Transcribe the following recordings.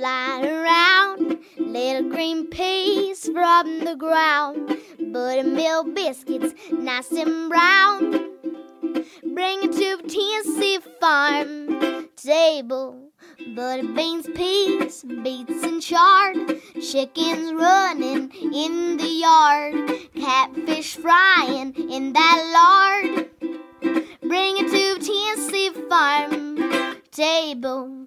flying around, little green peas from the ground, buttermilk biscuits nice and brown. Bring it to Tennessee Farm Table, butter beans, peas, beets and chard, chickens running in the yard, catfish frying in that lard. Bring it to Tennessee Farm Table,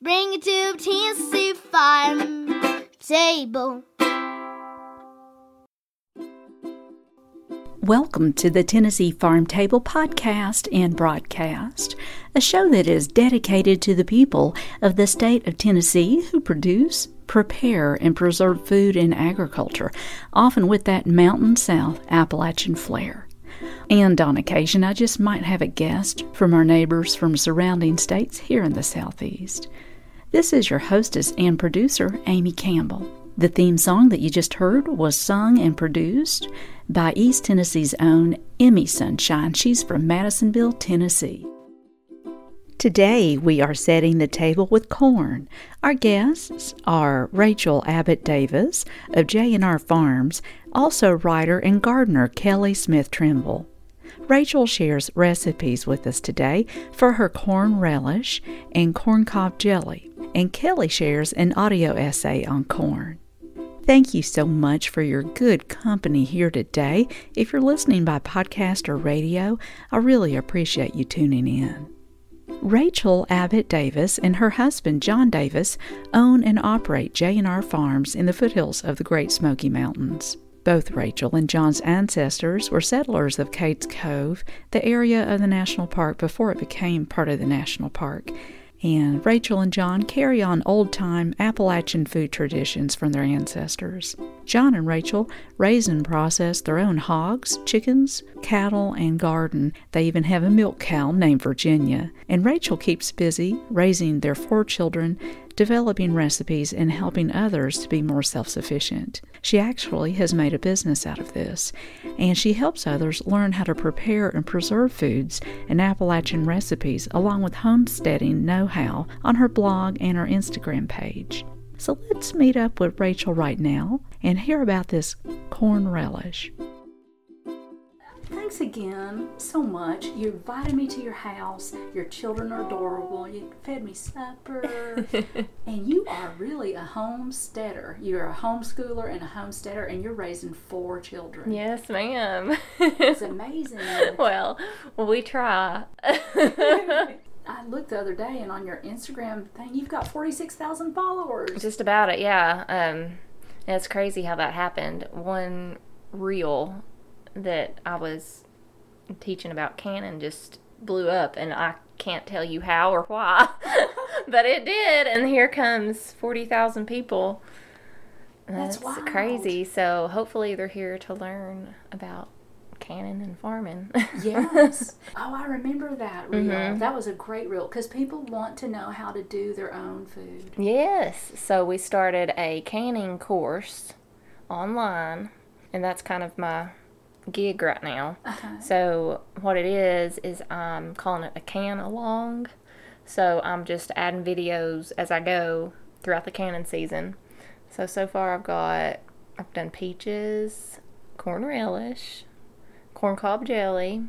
bring it to Tennessee Farm Table. Welcome to the Tennessee Farm Table podcast and broadcast, a show that is dedicated to the people of the state of Tennessee who produce, prepare, and preserve food and agriculture, often with that Mountain South Appalachian flair. And on occasion, I just might have a guest from our neighbors from surrounding states here in the Southeast. This is your hostess and producer, Amy Campbell. The theme song that you just heard was sung and produced by East Tennessee's own Emmy Sunshine. She's from Madisonville, Tennessee. Today we are setting the table with corn. Our guests are Rachel Abbott Davis of J&R Farms, also writer and gardener Kelly Smith Trimble. Rachel shares recipes with us today for her corn relish and corncob jelly, and Kelly shares an audio essay on corn. Thank you so much for your good company here today. If you're listening by podcast or radio, I really appreciate you tuning in. Rachel Abbott Davis and her husband, John Davis, own and operate J&R Farms in the foothills of the Great Smoky Mountains. Both Rachel and John's ancestors were settlers of Cades Cove, the area of the National Park before it became part of the National Park. And Rachel and John carry on old-time Appalachian food traditions from their ancestors. John and Rachel raise and process their own hogs, chickens, cattle, and garden. They even have a milk cow named Virginia. And Rachel keeps busy raising their 4 children, developing recipes, and helping others to be more self-sufficient. She actually has made a business out of this, and she helps others learn how to prepare and preserve foods and Appalachian recipes along with homesteading know-how on her blog and her Instagram page. So let's meet up with Rachel right now and hear about this corn relish. Thanks again so much. You invited me to your house. Your children are adorable. You fed me supper. And you are really a homesteader. You're a homeschooler and a homesteader, and you're raising 4 children. Yes, ma'am. It's amazing. Well, we try. I looked the other day, and on your Instagram thing, you've got 46,000 followers. Just about it, yeah. It's crazy how that happened. One reel that I was teaching about canning just blew up, and I can't tell you how or why, but it did, and here comes 40,000 people. That's crazy. So hopefully they're here to learn about canning and farming. Yes. Oh, I remember that reel. Mm-hmm. That was a great reel because people want to know how to do their own food. Yes. So we started a canning course online, and that's kind of my gig right now. Uh-huh. So what it is I'm calling it a can along. So I'm just adding videos as I go throughout the canning season. So far I've done peaches, corn relish, corn cob jelly,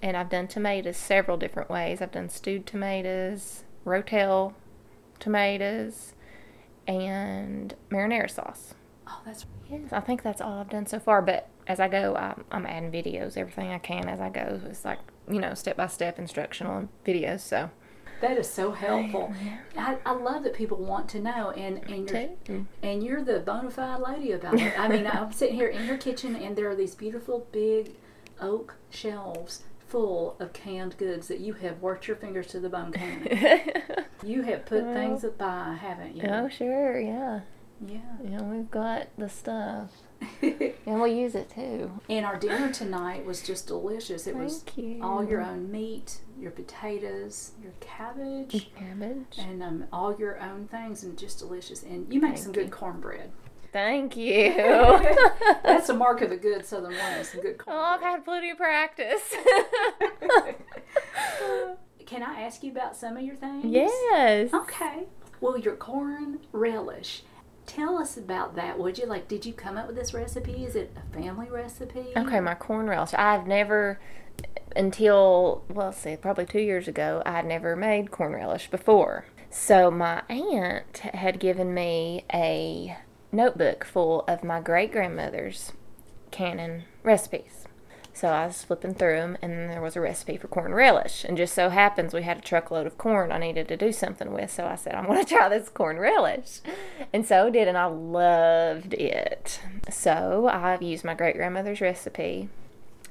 and I've done tomatoes several different ways. I've done stewed tomatoes, rotel tomatoes, and marinara sauce. Oh, that's yes. I think that's all I've done so far, but as I go, I'm adding videos, everything I can as I go. It's like, step-by-step instructional videos, so. That is so helpful. I love that people want to know, and you're the bona fide lady about it. I mean, I'm sitting here in your kitchen, and there are these beautiful big oak shelves full of canned goods that you have worked your fingers to the bone canning. You have put things by, haven't you? Oh, sure, yeah. Yeah. Yeah, we've got the stuff. And we'll use it, too. And our dinner tonight was just delicious. It was all your own meat, your potatoes, your cabbage. And all your own things, and just delicious. And you make some good cornbread. Thank you. That's a mark of a good Southern woman, some good cornbread. Oh, I've had plenty of practice. Can I ask you about some of your things? Yes. Okay. Well, your corn relish. Tell us about that, would you? Like, did you come up with this recipe? Is it a family recipe? Okay, my corn relish. I've never, until, well, let's see, probably 2 years ago, I'd never made corn relish before. So my aunt had given me a notebook full of my great-grandmother's canning recipes. So I was flipping through them, and then there was a recipe for corn relish. And just so happens we had a truckload of corn I needed to do something with, so I said, I'm going to try this corn relish. And so I did, and I loved it. So I've used my great-grandmother's recipe,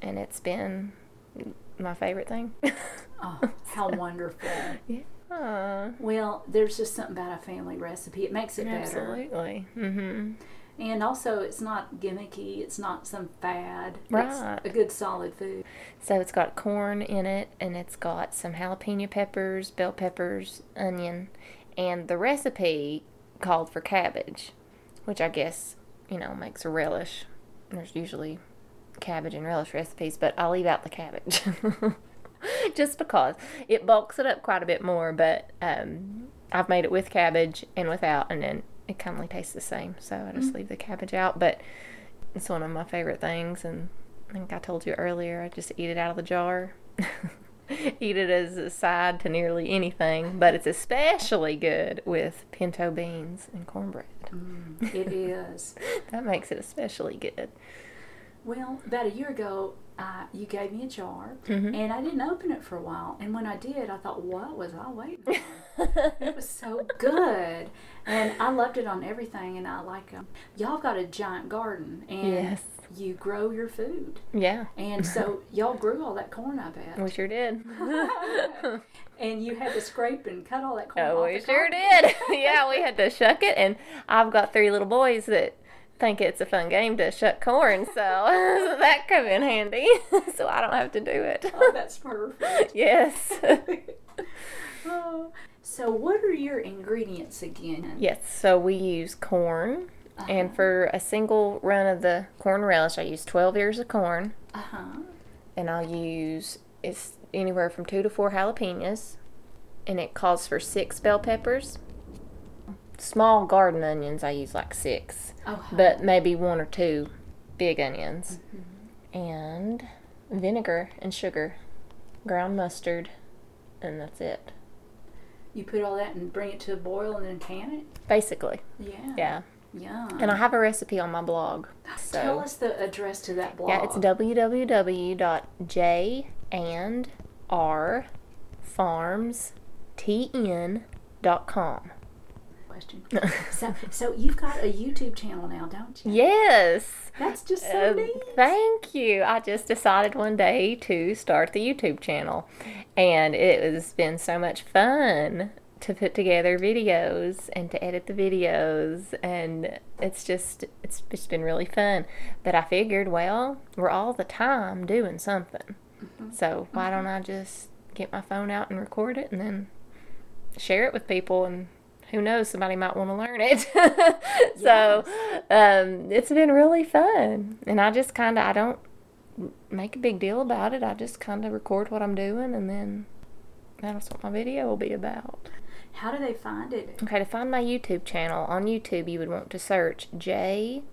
and it's been my favorite thing. Oh, how wonderful. Yeah. Well, there's just something about a family recipe. It makes it better. Absolutely. Mm-hmm. And also, it's not gimmicky. It's not some fad. Right. It's a good, solid food. So it's got corn in it, and it's got some jalapeno peppers, bell peppers, onion, and the recipe called for cabbage, which I guess, you know, makes a relish. There's usually cabbage and relish recipes, but I'll leave out the cabbage just because it bulks it up quite a bit more, but I've made it with cabbage and without, and then it kind of tastes the same, so I just leave the cabbage out, but it's one of my favorite things, and I think I told you earlier, I just eat it out of the jar. Eat it as a side to nearly anything, but it's especially good with pinto beans and cornbread. It is. That makes it especially good. Well, about a year ago, you gave me a jar, and I didn't open it for a while. And when I did, I thought, what was I waiting for? It was so good. And I loved it on everything, and I like them. Y'all got a giant garden, and you grow your food. Yeah. And so y'all grew all that corn, I bet. We sure did. And you had to scrape and cut all that corn off. Oh, we sure did. Yeah, we had to shuck it, and I've got three little boys that think it's a fun game to shuck corn, so that come in handy, so I don't have to do it. Oh, that's perfect. Yes. So what are your ingredients again? Yes, so we use corn, and for a single run of the corn relish, I use 12 ears of corn, and I'll use, it's anywhere from 2 to 4 jalapenos, and it calls for 6 bell peppers. Small garden onions, I use like 6, but maybe 1 or 2 big onions, and vinegar and sugar, ground mustard, and that's it. You put all that and bring it to a boil and then can it? Basically. Yeah. Yeah. Yum. And I have a recipe on my blog. So. Tell us the address to that blog. Yeah, it's www.J&RFarmsTN.com. So you've got a YouTube channel now, don't you? Yes. That's just so neat. Thank you. I just decided one day to start the YouTube channel, and it has been so much fun to put together videos and to edit the videos, and it's just been really fun. But I figured, well, we're all the time doing something, so why don't I just get my phone out and record it and then share it with people, and who knows, somebody might want to learn it. So it's been really fun. And I just kind of, I don't make a big deal about it. I just kind of record what I'm doing, and then that's what my video will be about. How do they find it? Okay, to find my YouTube channel, on YouTube you would want to search J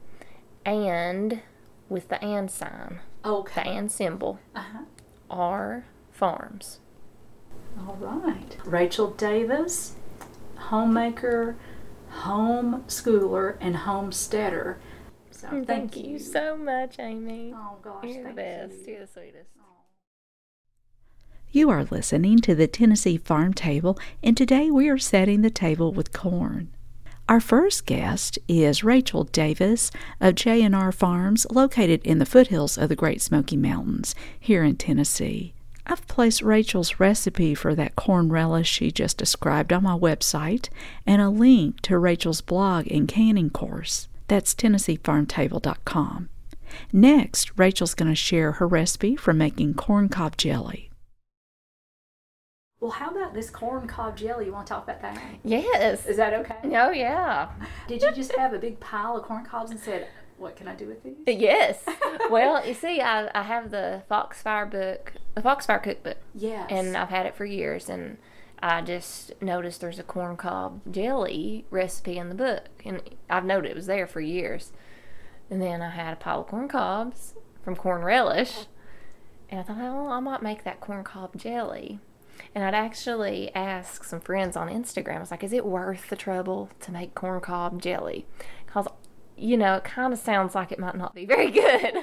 and with the and sign. Okay. The and symbol. R Farms. All right. Rachel Davis, homemaker, homeschooler, and homesteader. So thank you so much, Amy. Oh, gosh, you're the best. You're the sweetest. You are listening to the Tennessee Farm Table, and today we are setting the table with corn. Our first guest is Rachel Davis of J&R Farms, located in the foothills of the Great Smoky Mountains here in Tennessee. I've placed Rachel's recipe for that corn relish she just described on my website and a link to Rachel's blog and canning course. That's TennesseeFarmTable.com. Next, Rachel's going to share her recipe for making corn cob jelly. Well, how about this corn cob jelly? You want to talk about that? Yes. Is that okay? Oh, yeah. Did you just have a big pile of corn cobs and said, what can I do with these? Yes. Well, you see, I have the Foxfire book, the Foxfire cookbook. Yes. And I've had it for years, and I just noticed there's a corn cob jelly recipe in the book, and I've noted it was there for years. And then I had a pile of corn cobs from corn relish, and I thought, oh, I might make that corn cob jelly. And I'd actually asked some friends on Instagram, I was like, is it worth the trouble to make corn cob jelly? Because, you know, it kind of sounds like it might not be very good.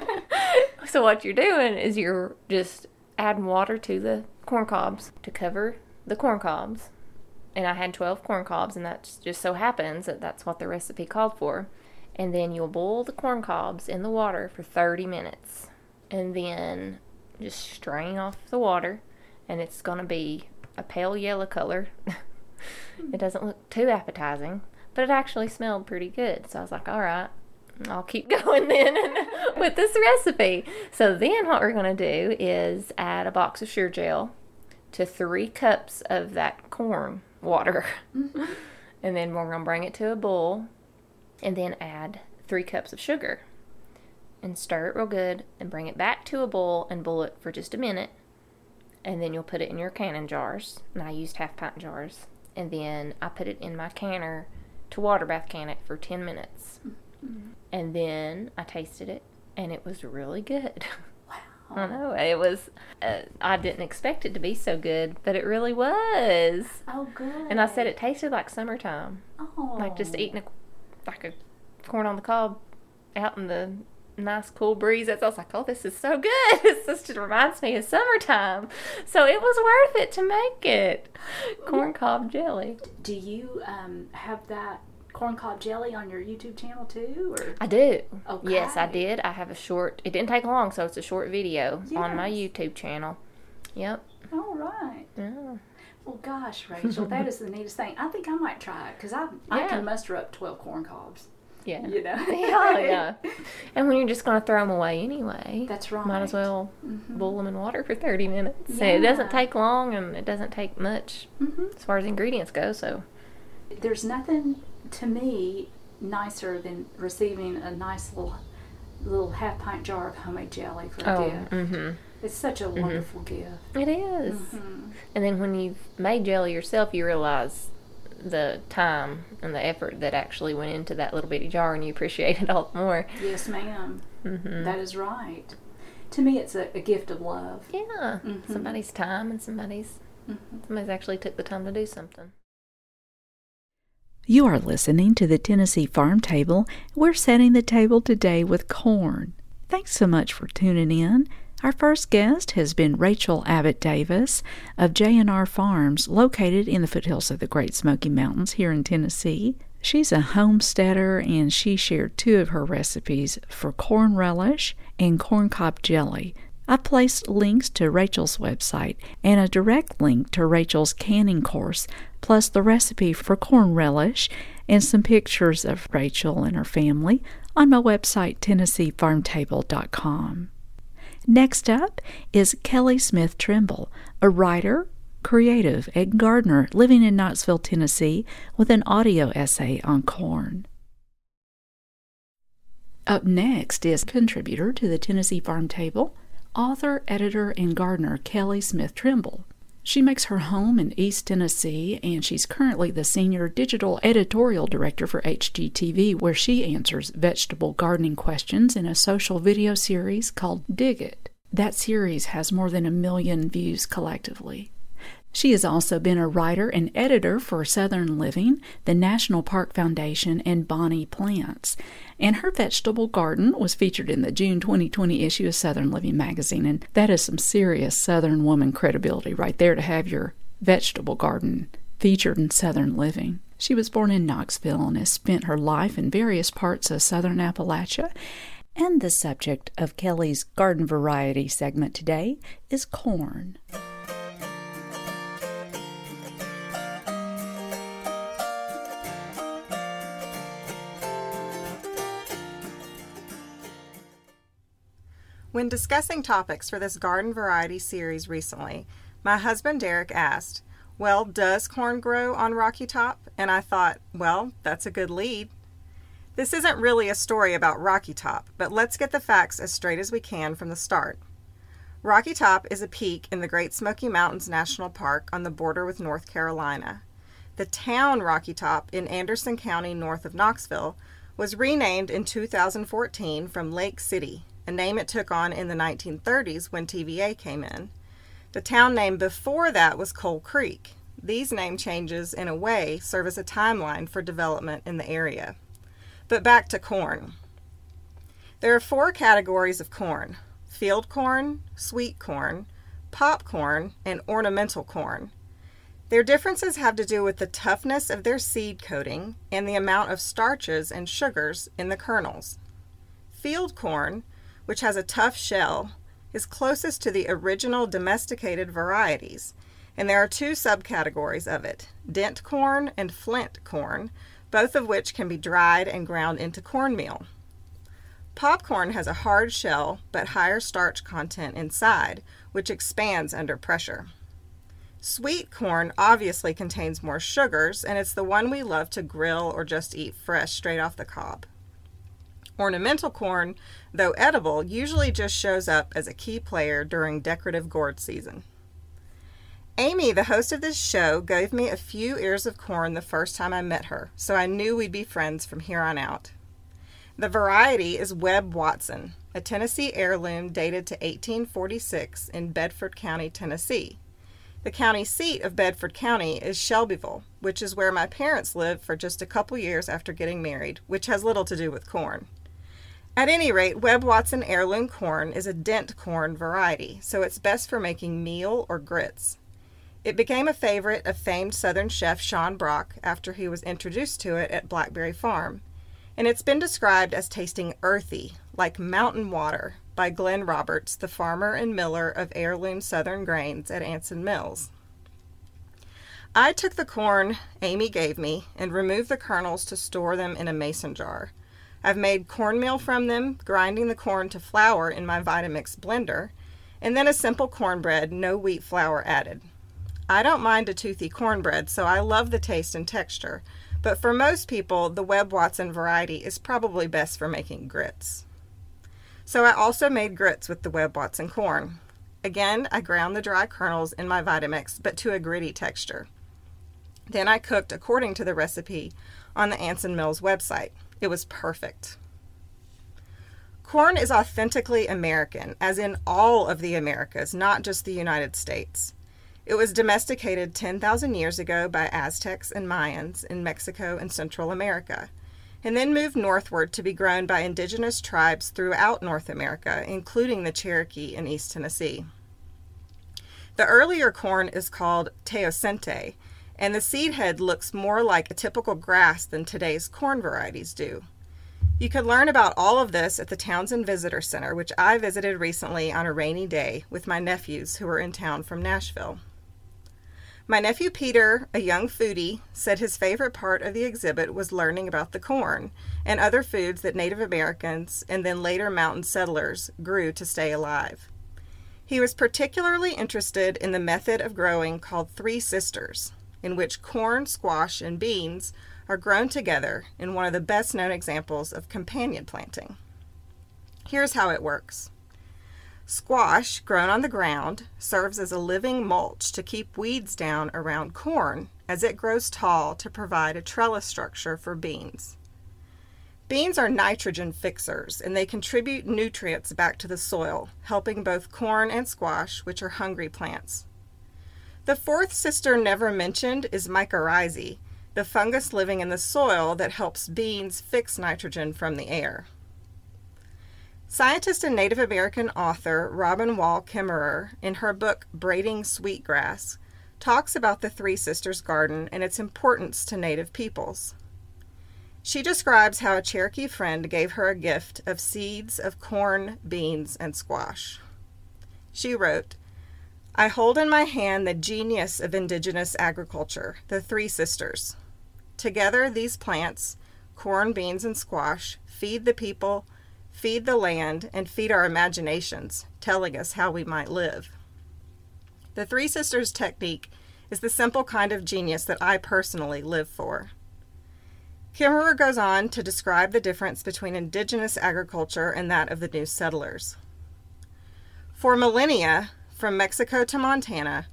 So what you're doing is you're just adding water to the corn cobs to cover the corn cobs. And I had 12 corn cobs, and that just so happens that that's what the recipe called for. And then you'll boil the corn cobs in the water for 30 minutes. And then just strain off the water, and it's going to be a pale yellow color. It doesn't look too appetizing, but it actually smelled pretty good. So I was like, all right, I'll keep going then with this recipe. So then what we're going to do is add a box of Sure-Jell to 3 cups of that corn water. And then we're going to bring it to a boil and then add 3 cups of sugar and stir it real good and bring it back to a boil and boil it for just a minute. And then you'll put it in your canning jars. And I used 1/2-pint jars. And then I put it in my canner to water bath can it for 10 minutes. Mm-hmm. And then I tasted it, and it was really good. Wow. I know. It was, I didn't expect it to be so good, but it really was. Oh, good. And I said it tasted like summertime. Oh. Like just eating like a corn on the cob out in the nice cool breeze. I was like, oh, this is so good. It just reminds me of summertime. So it was worth it to make it. Corn cob jelly. Do you have that corn cob jelly on your YouTube channel too? Or? I do. Okay. Yes, I did. I have a short, it didn't take long, so it's a short video on my YouTube channel. Yep. All right. Yeah. Well, gosh, Rachel, that is the neatest thing. I think I might try it because I can muster up 12 corn cobs. Yeah. You know? Yeah. And when you're just going to throw them away anyway. That's right. Might as well boil them in water for 30 minutes. Yeah. And it doesn't take long, and it doesn't take much as far as ingredients go. So there's nothing, to me, nicer than receiving a nice little 1/2-pint jar of homemade jelly for a gift. It's such a wonderful gift. It is. And then when you've made jelly yourself, you realize the time and the effort that actually went into that little bitty jar, and you appreciate it all more. Yes, ma'am. That is right. To me, it's a gift of love. Yeah. Somebody's time, and somebody's actually took the time to do something. You are listening to the Tennessee Farm Table. We're setting the table today with corn. Thanks so much for tuning in. Our first guest has been Rachel Abbott Davis of J&R Farms, located in the foothills of the Great Smoky Mountains here in Tennessee. She's a homesteader, and she shared 2 of her recipes for corn relish and corn cob jelly. I placed links to Rachel's website and a direct link to Rachel's canning course, plus the recipe for corn relish and some pictures of Rachel and her family on my website, TennesseeFarmTable.com. Next up is Kelly Smith Trimble, a writer, creative, and gardener living in Knoxville, Tennessee, with an audio essay on corn. Up next is contributor to the Tennessee Farm Table, author, editor, and gardener Kelly Smith Trimble. She makes her home in East Tennessee, and she's currently the senior digital editorial director for HGTV, where she answers vegetable gardening questions in a social video series called Dig It. That series has more than 1 million views collectively. She has also been a writer and editor for Southern Living, the National Park Foundation, and Bonnie Plants. And her vegetable garden was featured in the June 2020 issue of Southern Living magazine, and that is some serious Southern woman credibility right there to have your vegetable garden featured in Southern Living. She was born in Knoxville and has spent her life in various parts of Southern Appalachia, And the subject of Kelly's garden variety segment today is corn. When discussing topics for this garden variety series recently, my husband Derek asked, "Well, does corn grow on Rocky Top?" And I thought, well, that's a good lead. This isn't really a story about Rocky Top, but let's get the facts as straight as we can from the start. Rocky Top is a peak in the Great Smoky Mountains National Park on the border with North Carolina. The town Rocky Top in Anderson County north of Knoxville was renamed in 2014 from Lake City, a name it took on in the 1930s when TVA came in. The town name before that was Coal Creek. These name changes, in a way, serve as a timeline for development in the area. But back to corn. There are four categories of corn: field corn, sweet corn, popcorn, and ornamental corn. Their differences have to do with the toughness of their seed coating and the amount of starches and sugars in the kernels. Field corn, which has a tough shell, is closest to the original domesticated varieties, and there are two subcategories of it: dent corn and flint corn, both of which can be dried and ground into cornmeal. Popcorn has a hard shell but higher starch content inside, which expands under pressure. Sweet corn obviously contains more sugars, and it's the one we love to grill or just eat fresh straight off the cob. Ornamental corn, though edible, usually just shows up as a key player during decorative gourd season. Amy, the host of this show, gave me a few ears of corn the first time I met her, so I knew we'd be friends from here on out. The variety is Webb Watson, a Tennessee heirloom dated to 1846 in Bedford County, Tennessee. The county seat of Bedford County is Shelbyville, which is where my parents lived for just a couple years after getting married, which has little to do with corn. At any rate, Webb Watson heirloom corn is a dent corn variety, so it's best for making meal or grits. It became a favorite of famed Southern chef Sean Brock after he was introduced to it at Blackberry Farm, and it's been described as tasting earthy, like mountain water, by Glenn Roberts, the farmer and miller of heirloom Southern grains at Anson Mills. I took the corn Amy gave me and removed the kernels to store them in a mason jar. I've made cornmeal from them, grinding the corn to flour in my Vitamix blender, and then a simple cornbread, no wheat flour added. I don't mind a toothy cornbread, so I love the taste and texture, but for most people, the Webb Watson variety is probably best for making grits. So I also made grits with the Webb Watson corn. Again, I ground the dry kernels in my Vitamix, but to a gritty texture. Then I cooked according to the recipe on the Anson Mills website. It was perfect. Corn is authentically American, as in all of the Americas, not just the United States. It was domesticated 10,000 years ago by Aztecs and Mayans in Mexico and Central America, and then moved northward to be grown by indigenous tribes throughout North America, including the Cherokee in East Tennessee. The earlier corn is called teosinte, and the seed head looks more like a typical grass than today's corn varieties do. You can learn about all of this at the Townsend Visitor Center, which I visited recently on a rainy day with my nephews who were in town from Nashville. My nephew Peter, a young foodie, said his favorite part of the exhibit was learning about the corn and other foods that Native Americans and then later mountain settlers grew to stay alive. He was particularly interested in the method of growing called Three Sisters, in which corn, squash, and beans are grown together in one of the best-known examples of companion planting. Here's how it works. Squash, grown on the ground, serves as a living mulch to keep weeds down around corn as it grows tall to provide a trellis structure for beans. Beans are nitrogen fixers, and they contribute nutrients back to the soil, helping both corn and squash, which are hungry plants. The fourth sister never mentioned is mycorrhizae, the fungus living in the soil that helps beans fix nitrogen from the air. Scientist and Native American author Robin Wall Kimmerer, in her book Braiding Sweetgrass, talks about the Three Sisters garden and its importance to Native peoples. She describes how a Cherokee friend gave her a gift of seeds of corn, beans, and squash. She wrote, "I hold in my hand the genius of indigenous agriculture, the Three Sisters. Together, these plants, corn, beans, and squash, feed the people, feed the land, and feed our imaginations, telling us how we might live." The Three Sisters technique is the simple kind of genius that I personally live for. Kimmerer goes on to describe the difference between indigenous agriculture and that of the new settlers. For millennia, from Mexico to Montana,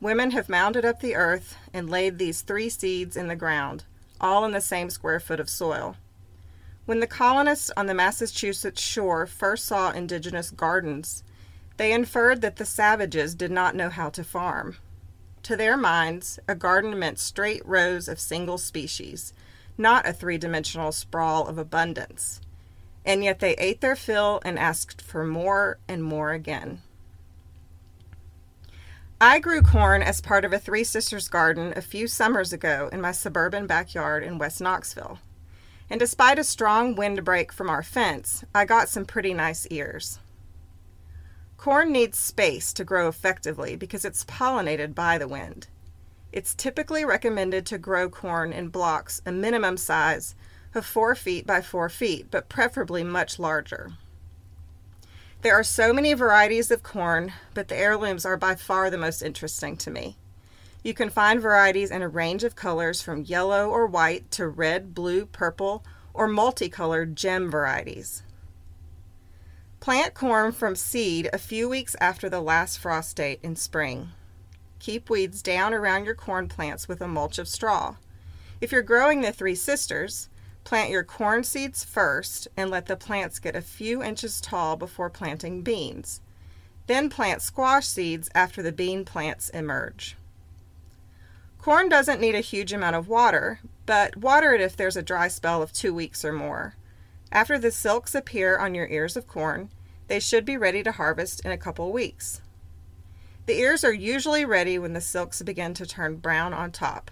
women have mounded up the earth and laid these three seeds in the ground, all in the same square foot of soil. When the colonists on the Massachusetts shore first saw indigenous gardens, they inferred that the savages did not know how to farm. To their minds, a garden meant straight rows of single species, not a three-dimensional sprawl of abundance. And yet they ate their fill and asked for more and more again. I grew corn as part of a Three Sisters garden a few summers ago in my suburban backyard in West Knoxville. And despite a strong windbreak from our fence, I got some pretty nice ears. Corn needs space to grow effectively because it's pollinated by the wind. It's typically recommended to grow corn in blocks a minimum size of 4 feet by 4 feet, but preferably much larger. There are so many varieties of corn, but the heirlooms are by far the most interesting to me. You can find varieties in a range of colors from yellow or white to red, blue, purple, or multicolored gem varieties. Plant corn from seed a few weeks after the last frost date in spring. Keep weeds down around your corn plants with a mulch of straw. If you're growing the Three Sisters, plant your corn seeds first and let the plants get a few inches tall before planting beans. Then plant squash seeds after the bean plants emerge. Corn doesn't need a huge amount of water, but water it if there's a dry spell of 2 weeks or more. After the silks appear on your ears of corn, they should be ready to harvest in a couple weeks. The ears are usually ready when the silks begin to turn brown on top.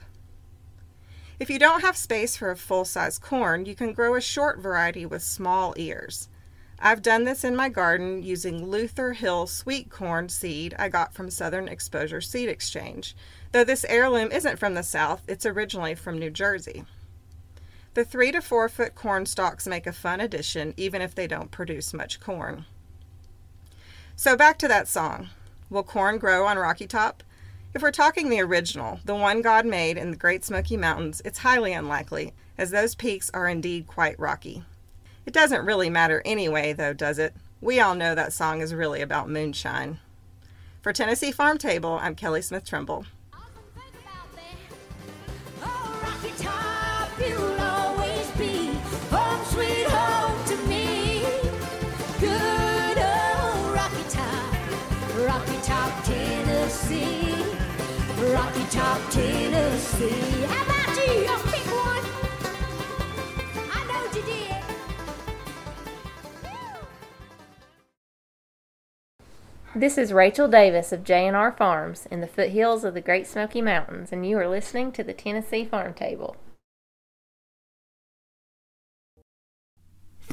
If you don't have space for a full-size corn, you can grow a short variety with small ears. I've done this in my garden using Luther Hill sweet corn seed I got from Southern Exposure Seed Exchange, though this heirloom isn't from the South, it's originally from New Jersey. The 3 to 4 foot corn stalks make a fun addition, even if they don't produce much corn. So back to that song. Will corn grow on Rocky Top? If we're talking the original, the one God made in the Great Smoky Mountains, it's highly unlikely, as those peaks are indeed quite rocky. It doesn't really matter anyway, though, does it? We all know that song is really about moonshine. For Tennessee Farm Table, I'm Kelly Smith Trimble. Rocky Top, Tennessee. How about you? I'll pick one. I know what you did. This is Rachel Davis of J&R Farms in the foothills of the Great Smoky Mountains, and you are listening to the Tennessee Farm Table.